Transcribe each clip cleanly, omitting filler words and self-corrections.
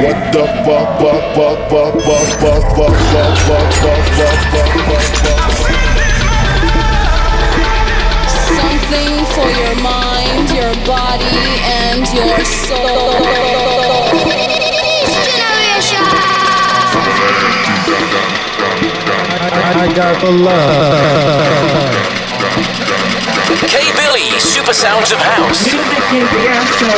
What the fuck? Something for your mind, your body, and your soul. This generation. I got the love. K. Billy, Super Sounds of House. Music is the answer.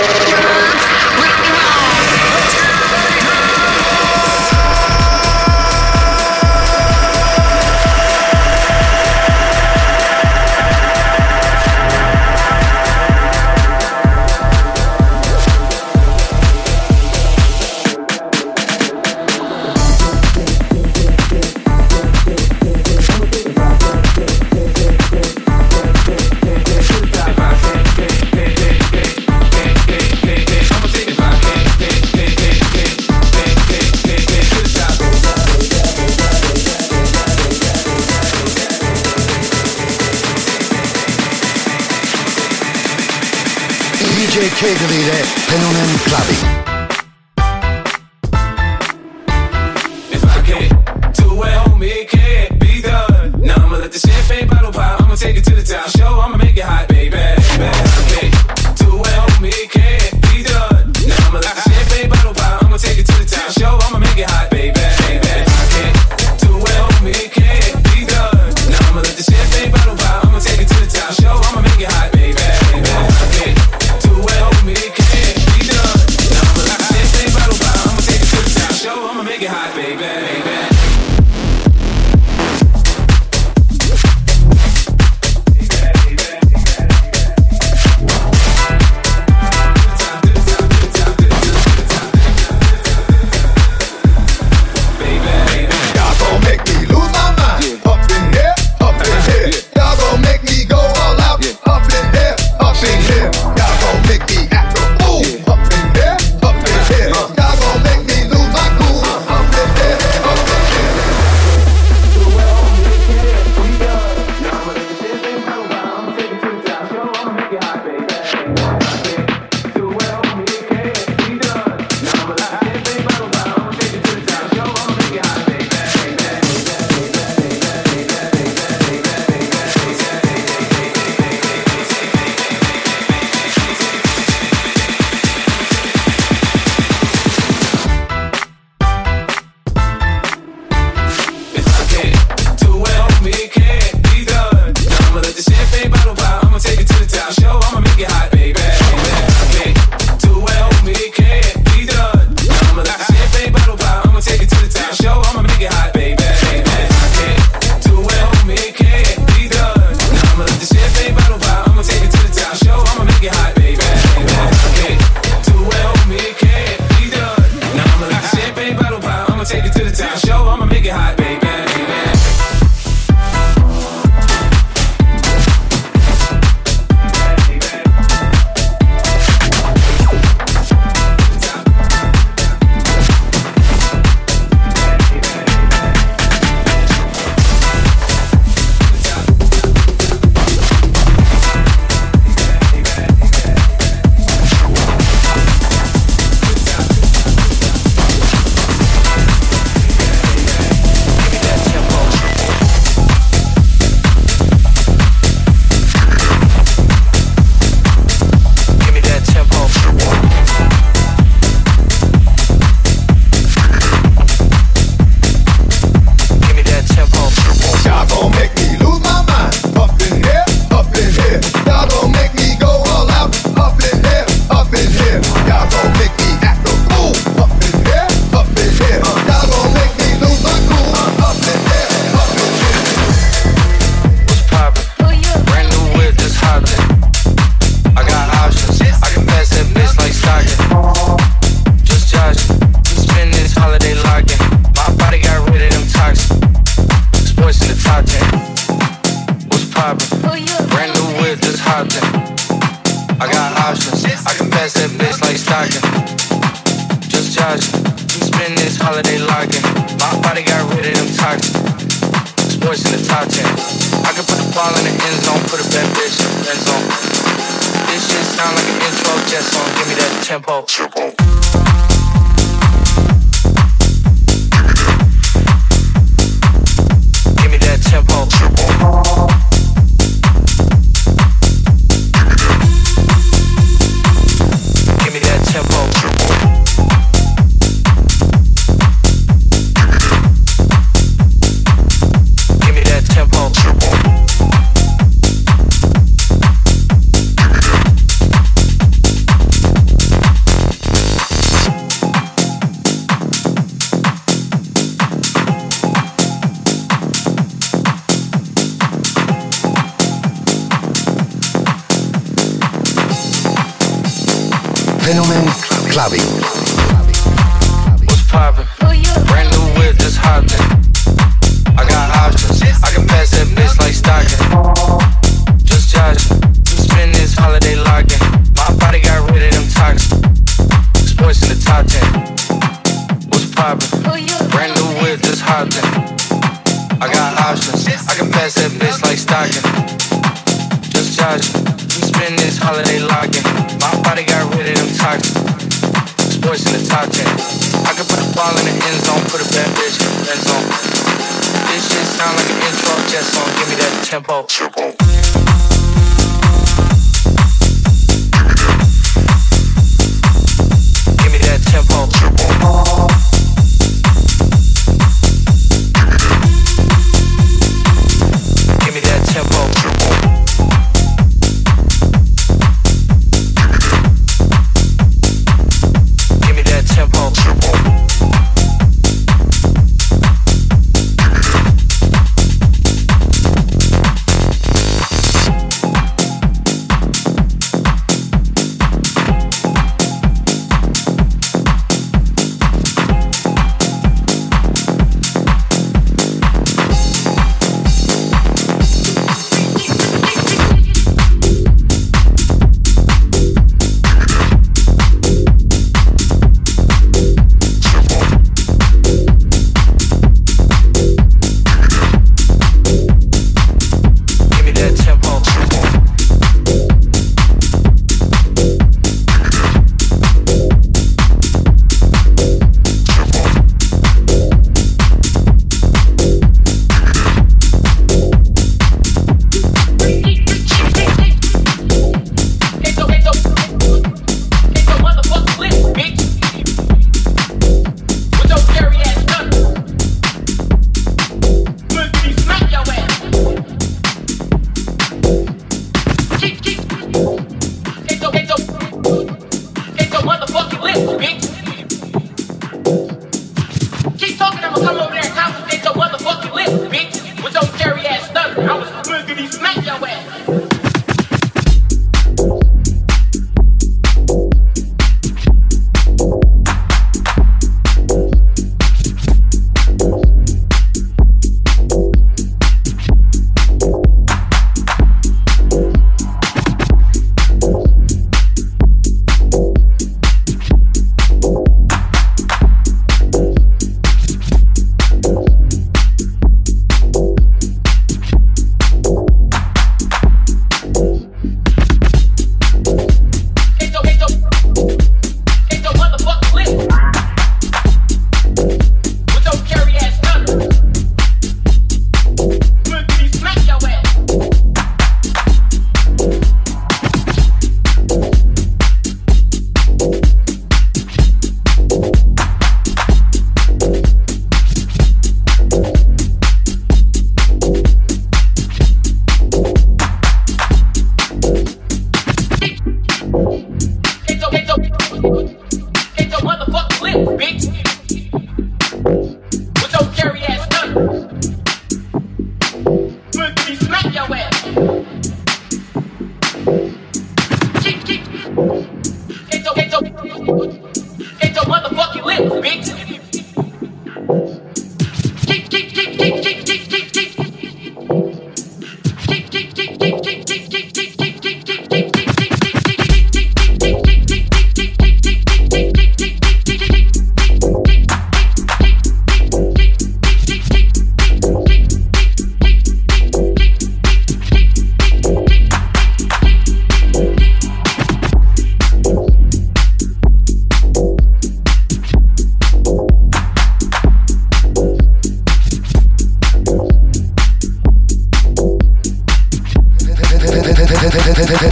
Kegeli'de Fenomen Clubbin'. If I can't do it, homie, it can't be done. Now I'ma let the champagne bottle pop. I'ma take it to the top. Show, I'ma make it hot, baby. I can't do it, homie, it can't be done. Now I'ma let the champagne bottle pop. I'ma take it to the top. Show, I'ma make it hot, baby. This shit sound like an intro, just on. Give me that tempo. Fenomen Clubbin'. What's poppin'? Brand new whip, just hopped in. I got options, I can pass that bitch like Stockton. Just joshin', spend this holiday locked in. My body got rid of them toxins. Sports in the top 10. What's poppin'? Brand new whip, just hopped in. I got options, I can pass that bitch like Stockton. Just joshin'. Spend this holiday locking. My body got rid of them toxins. Sports in the top 10. I could put a ball in the end zone, put a bad bitch in the end zone. This shit sound like an intro jet song. Give me that tempo. Give me that tempo. Give me that tempo.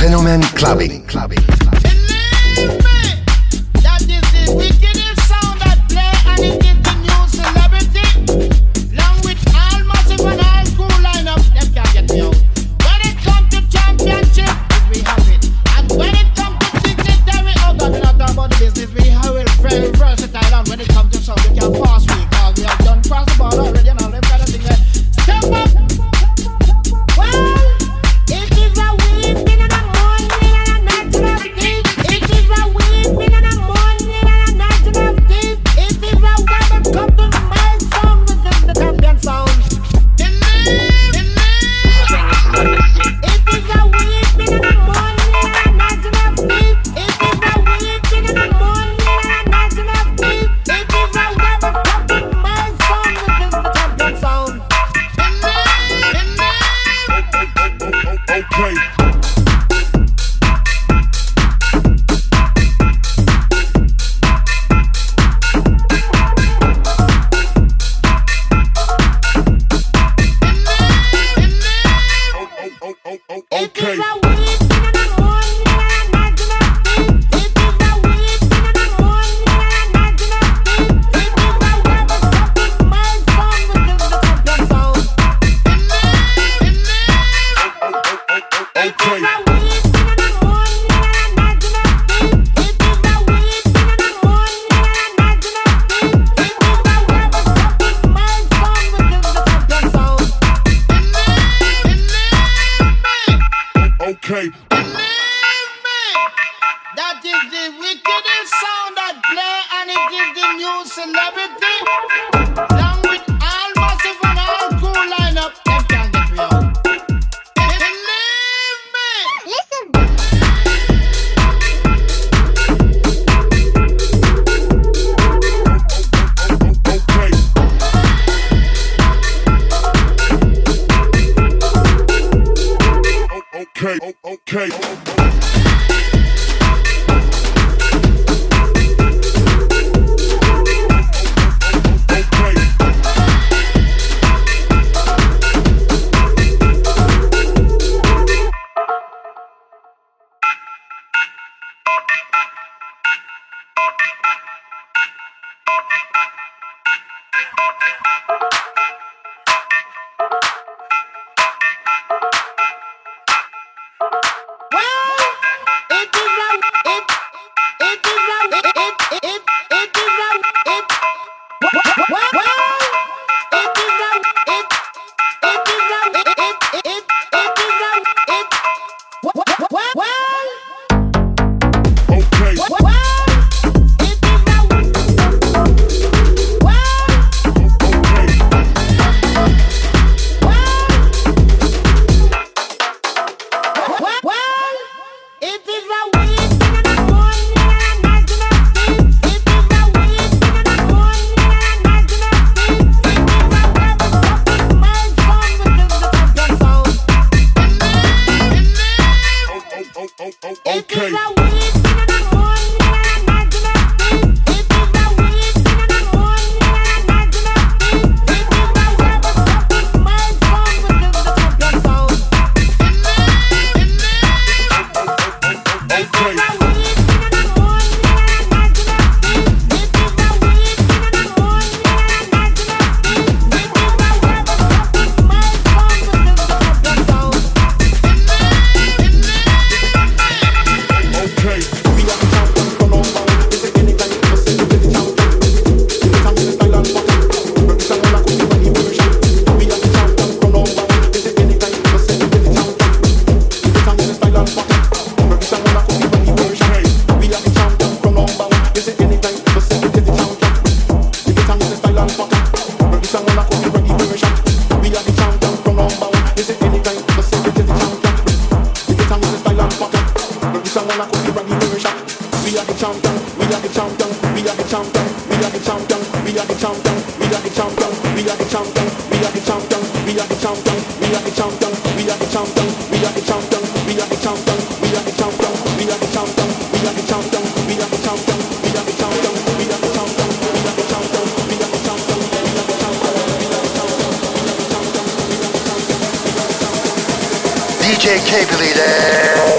Fenomen Clubbin'. Okay.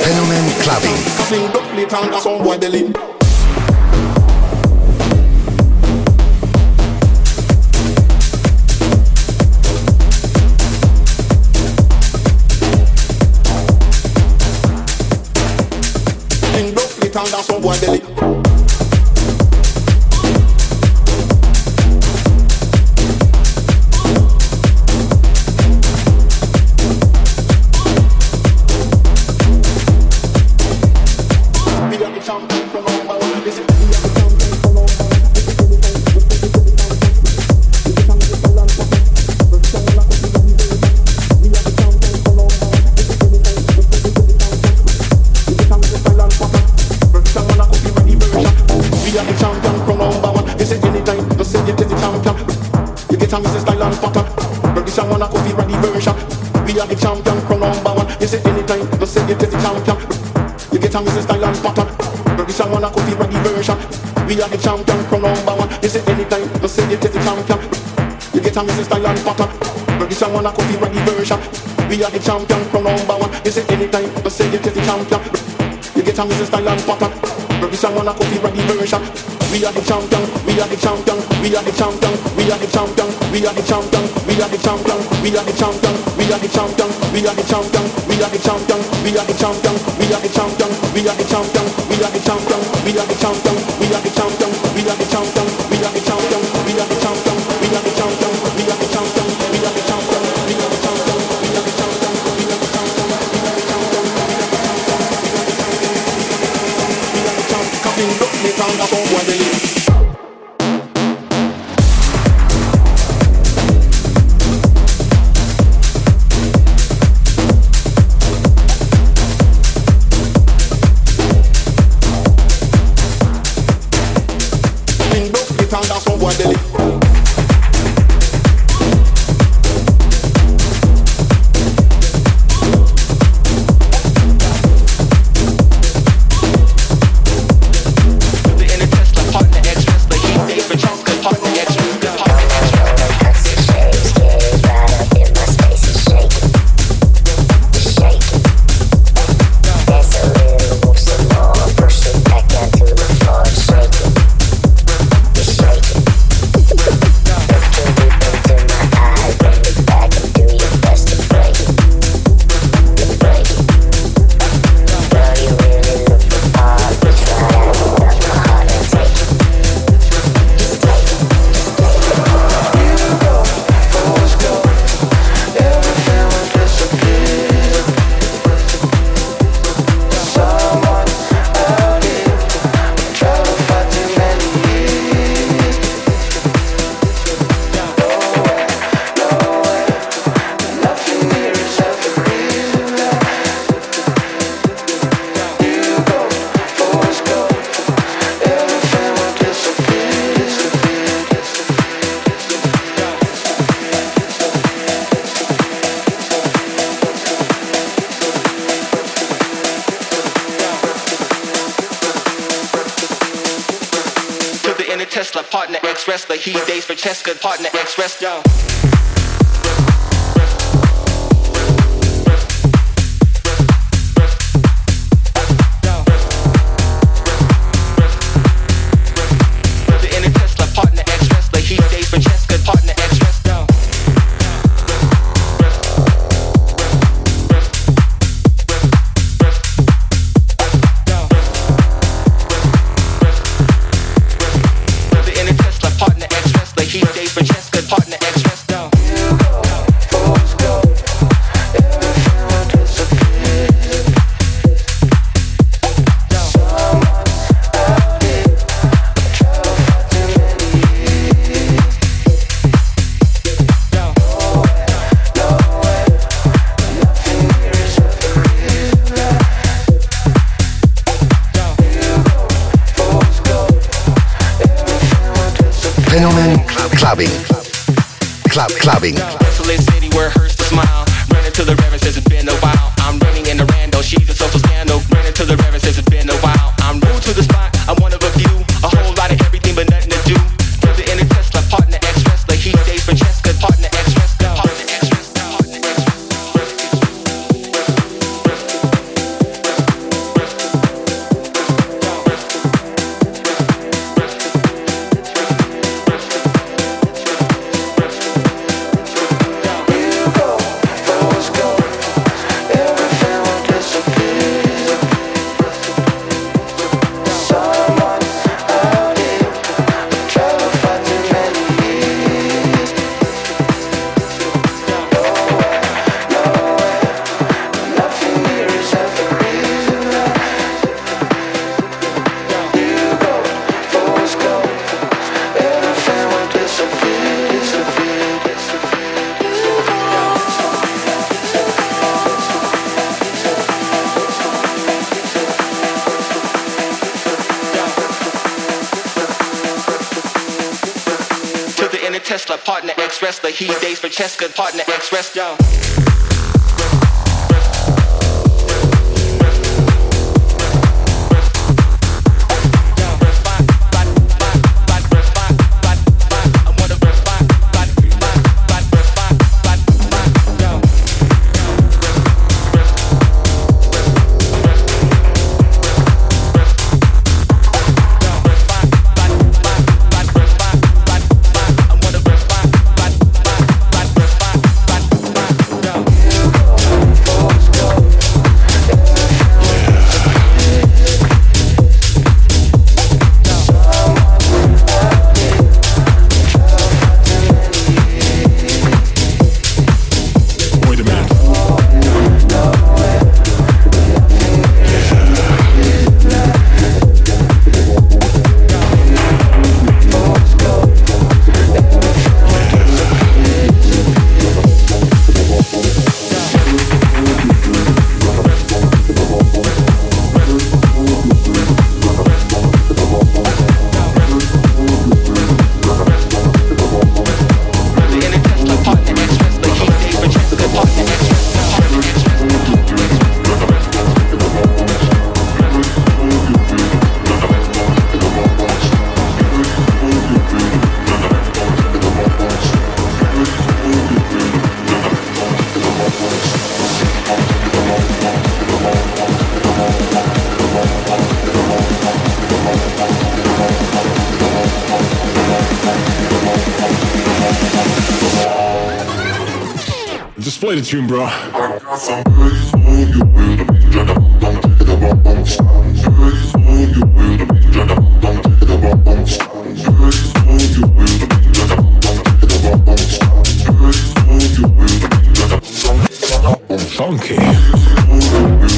Fenomen Clubbin'. We are the champion from number one. They say anytime you say it is the champion. You get a Mrs. Style and pattern. But this one I could be ready version. We are the champion from number one. This is anytime, but say it is the champion. You get a Mrs. Style and pattern. Rubbish and wanna copy ready version. We are the champion, we are the champion, we are the champion, we are the champion, we are the champion, we are the champion, we are the champion, we are the champion, we are the champion, we are the champion, we are the champion, we are the champion, we are the champion, we are the champion, we are the champion, we are the champion, we are the champion, we are the champion, we are the champion, we are the champion, we are the champion, we are the champion. Look me down, I don't want to leave. Clubbing. So let's say they rehearse the smile. Ran into the reverend, says it's been a while. I'm running in the rando, she's a social scandal. Ran into the reverend, says it's been a while. I'm rude to the spot, I'm one of a few. A whole lot of everything, but nothing to do. To the inner Tesla, partner ex wrestler. He dates Francesca, partner ex wrestler. Partner ex partner ex-wrestler, he dates Francesca, partner ex-wrestler. Play the tune, bro. I got some praise for you, build a big agenda. Don't take the bomb, don't stop. Praise for you, build a big agenda. Don't take the bomb, don't stop. Praise for you, build a big agenda. Don't take the bomb, don't stop. Praise for you, build a big agenda. Don't take the bomb, don't stop. Funky. Praise for you, build a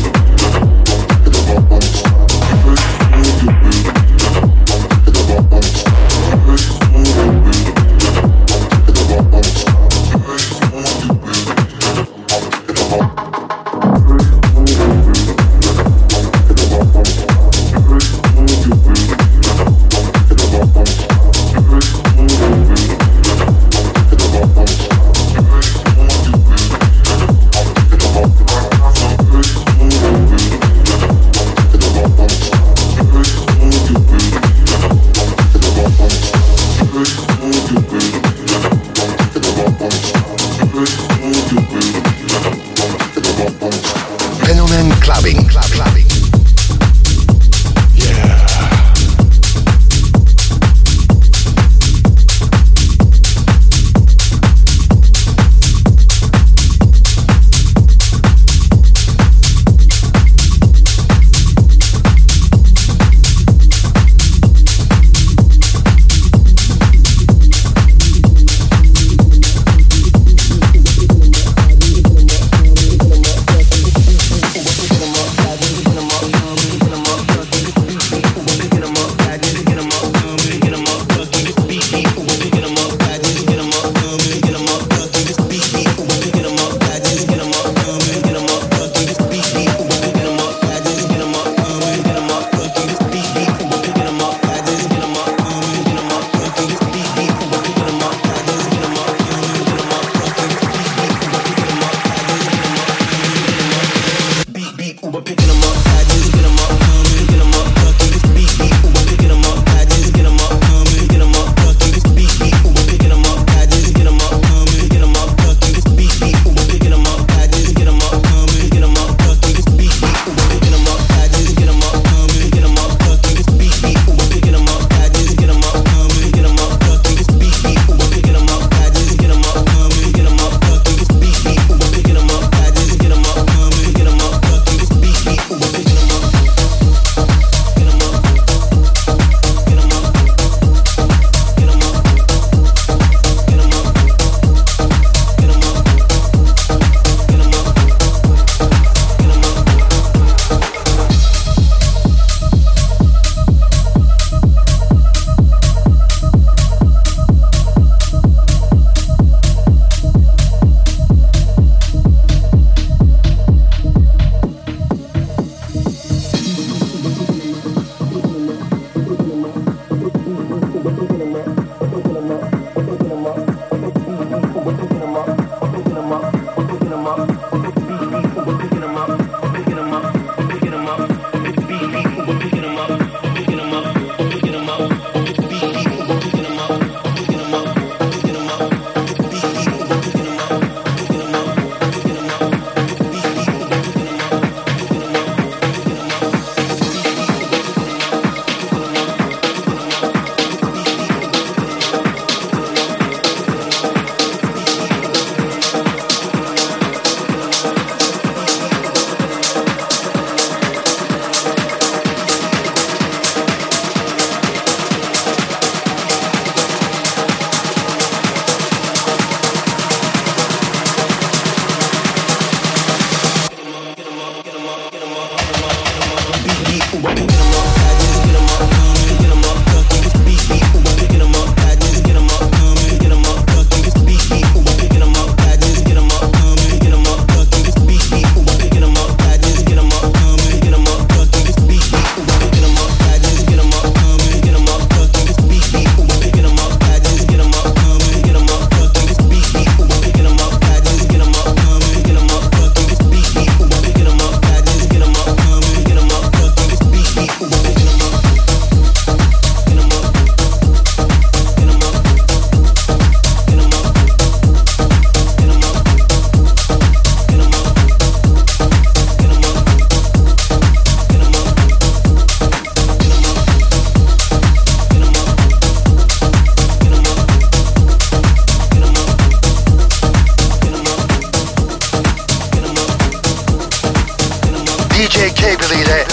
DJ Cable ile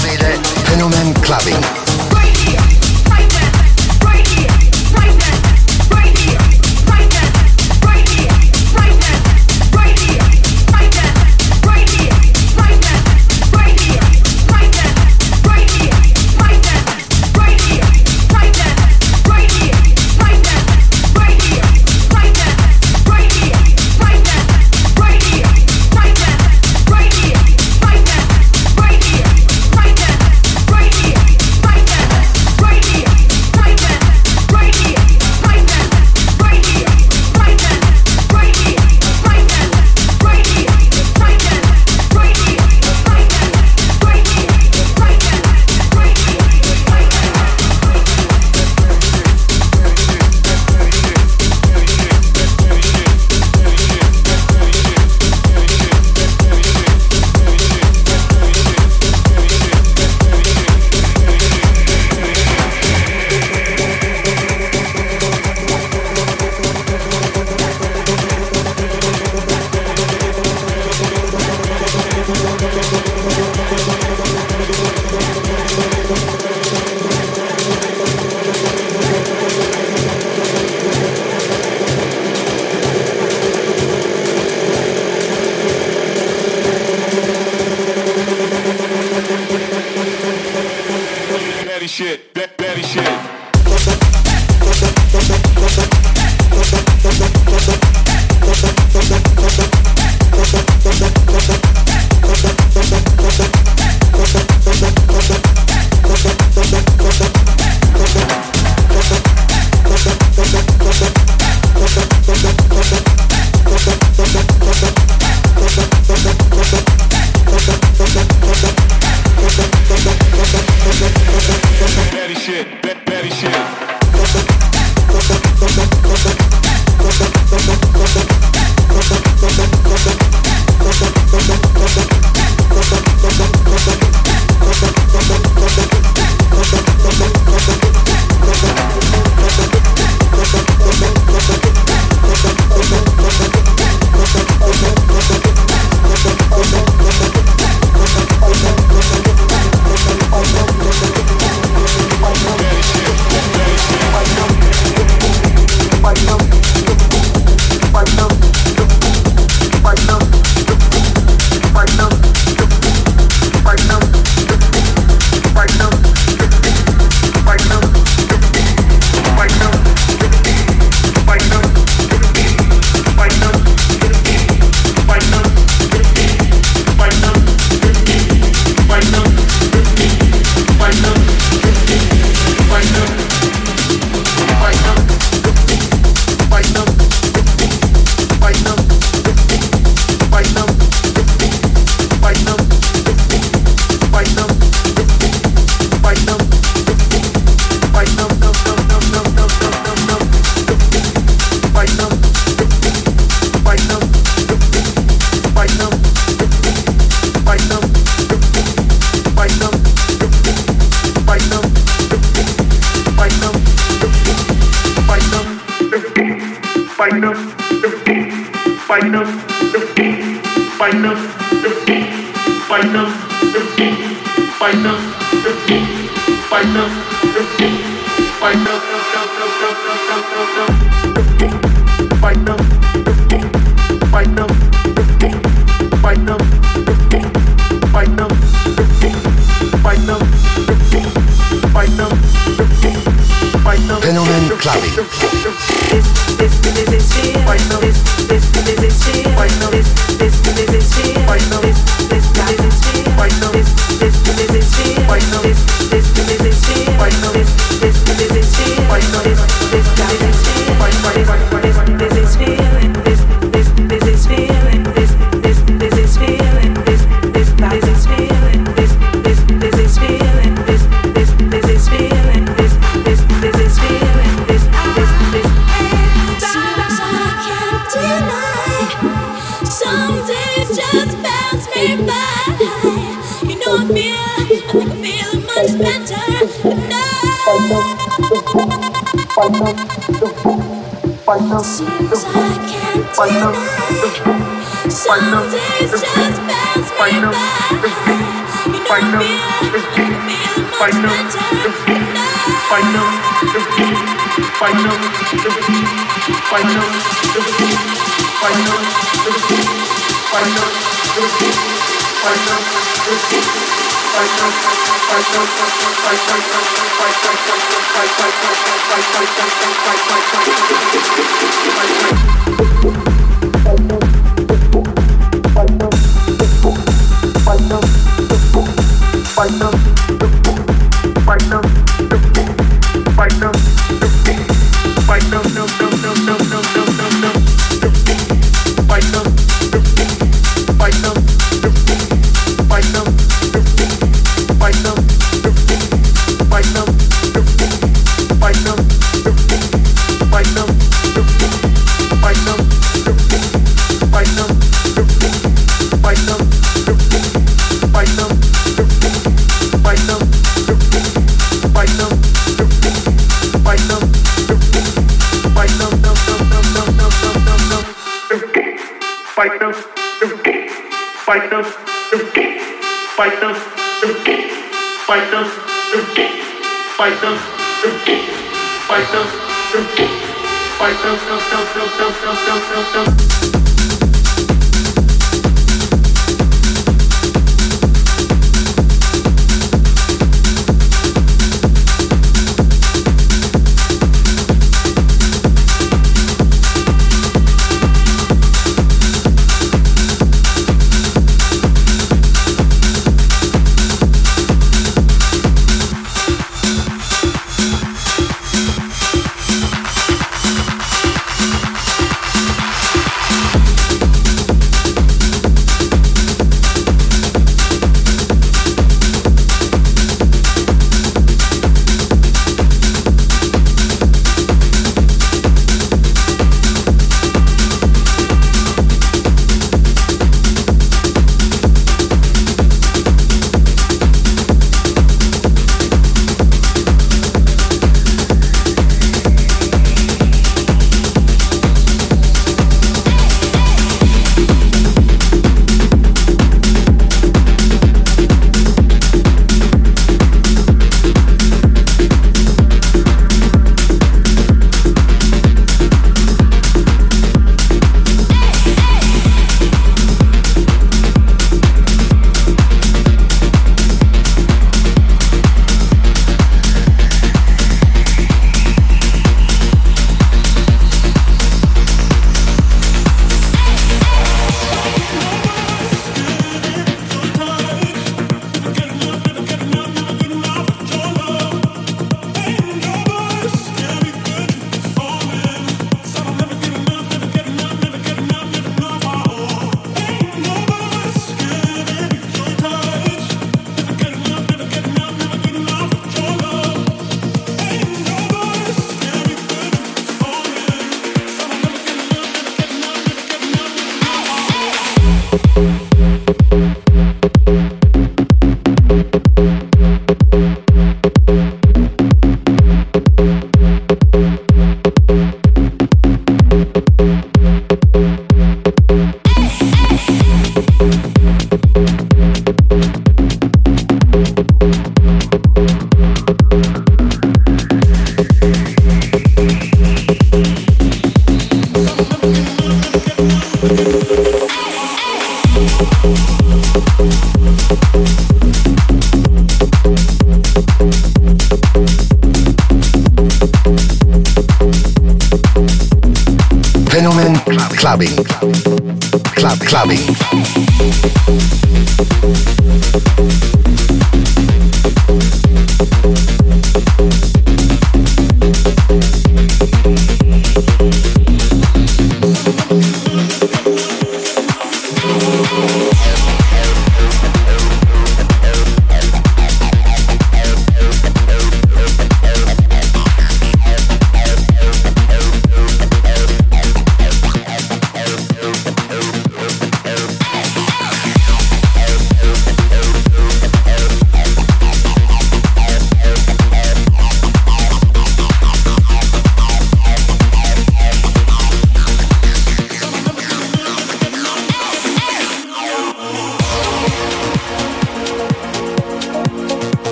Fenomen Clubbing. Some days just pass me by.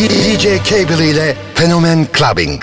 DJ Cable ile Fenomen Clubbing.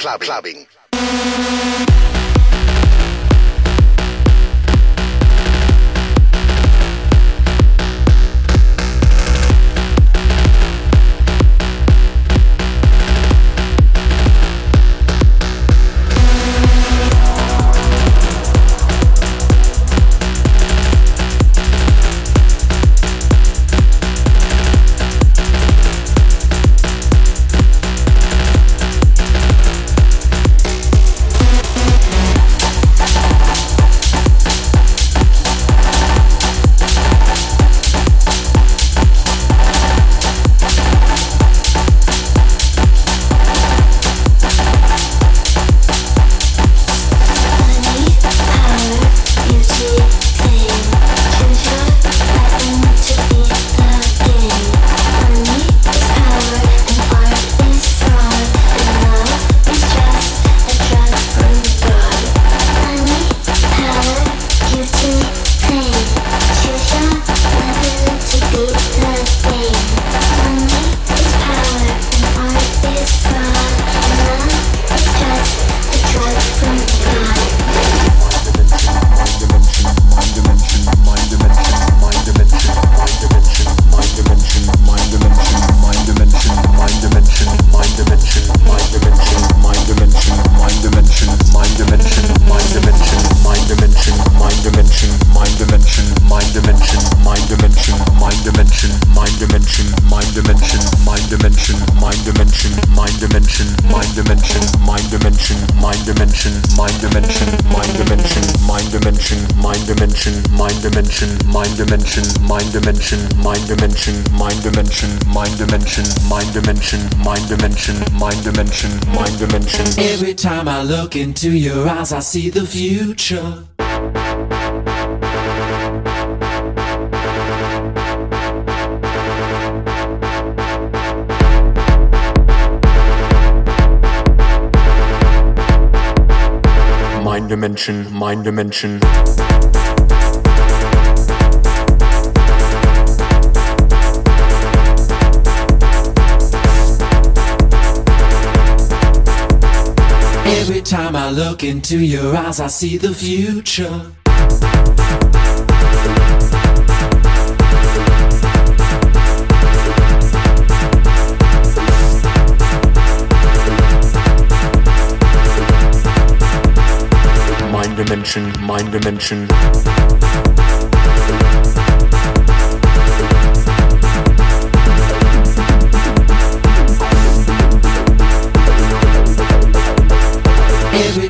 dimension, mind dimension, mind dimension, mind dimension, mind dimension, mind dimension, mind dimension, mind dimension, mind dimension, mind dimension, mind dimension, mind dimension, mind dimension, mind dimension, mind dimension, mind dimension, mind dimension, mind dimension, mind dimension, mind dimension. Every time I look into your eyes, I see the future. Mind dimension, mind dimension. Every time I look into your eyes, I see the future. Dimension, mind dimension. Every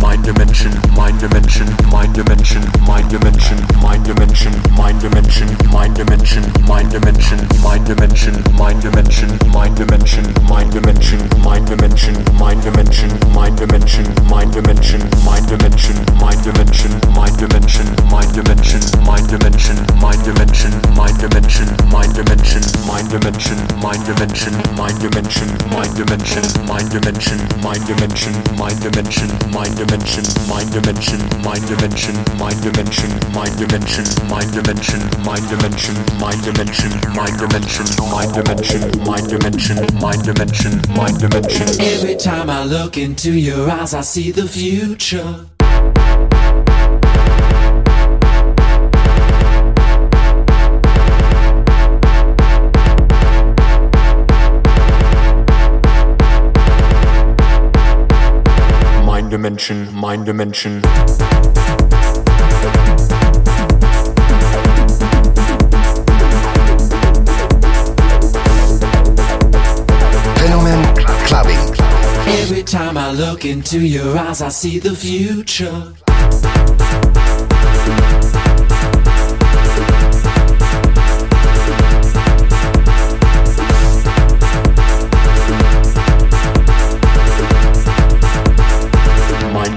Mind dimension. Every time I look into your eyes, I see the future. Mind dimension. Fenomen Clubbin'. Every time I look into your eyes, I see the future. Mind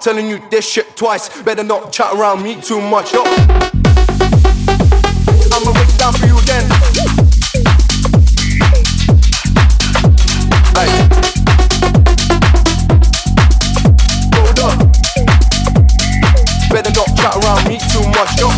telling you this shit twice. Better not chat around me too much, yo. I'ma break it down for you then. Aye. Hold up. Better not chat around me too much, yo.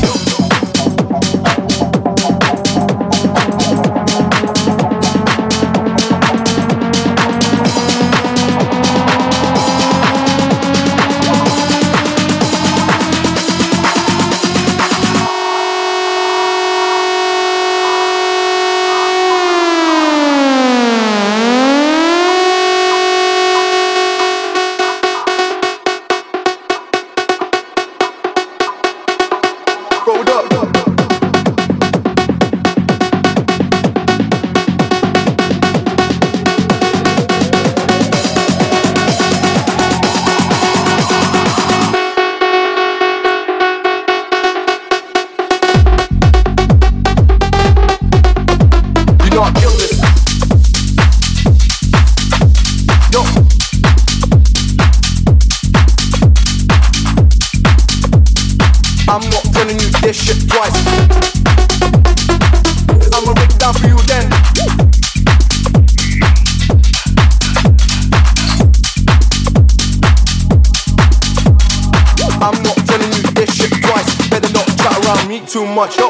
Too much, yo.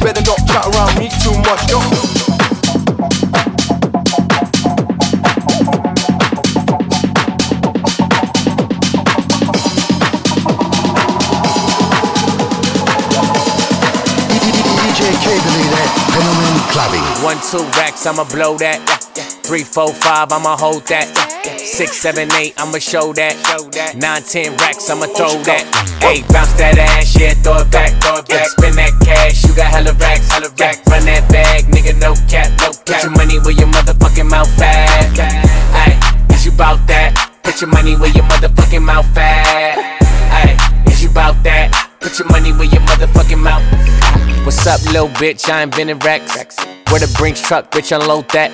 Better not chat around me too much, yo. One, two racks, I'ma blow that. 3, 4, 5, I'ma hold that. 6, 7, 8, I'ma show that. 9, 10 racks, I'ma throw that. 8, bounce that ass, yeah, throw it back, spin that cash. You got hella racks, hella rack, run that bag, nigga, no cap, no cap. Put your money where your motherfucking mouth at. Ayy, is you bout that? Put your money where your motherfucking mouth at. Ayy, is you bout that? Put your money where your motherfucking mouth. What's up, lil' bitch? I invented racks. Where the Brinks truck, bitch, unload that.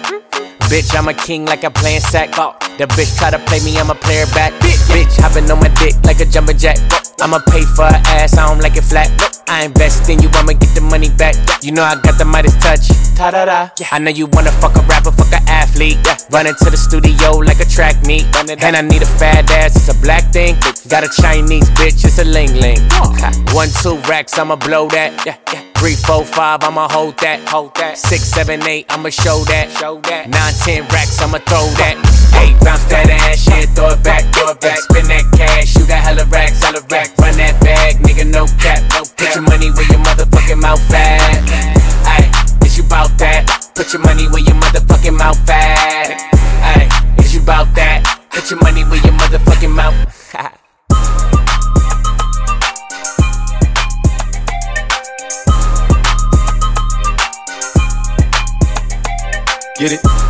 Bitch, I'm a king like I'm playing sack. The bitch try to play me, I'm a player back. Bitch, hopping on my dick like a jumper jack. I'ma pay for her ass, I don't like it flat. I invest in you, I'ma get the money back. You know I got the Midas touch. Ta-da-da. I know you wanna fuck a rapper, fuck a athlete. Run into the studio like a track meet. And I need a fat ass, it's a black thing. Got a Chinese bitch, it's a ling-ling. 1, 2 racks, I'ma blow that. 3, 4, 5, I'ma hold that. 6, 7, 8, I'ma show that. 9, 10 racks, I'ma throw that. 8, bounce that ass, yeah, throw it back, spin that cash. You got hella racks, run that bag, nigga, no cap, no cap. Put your money where your motherfucking mouth at. Ayy, is you bout that? Put your money where your motherfucking mouth at. Ayy, is you bout that? Put your money where your motherfucking mouth. Get it?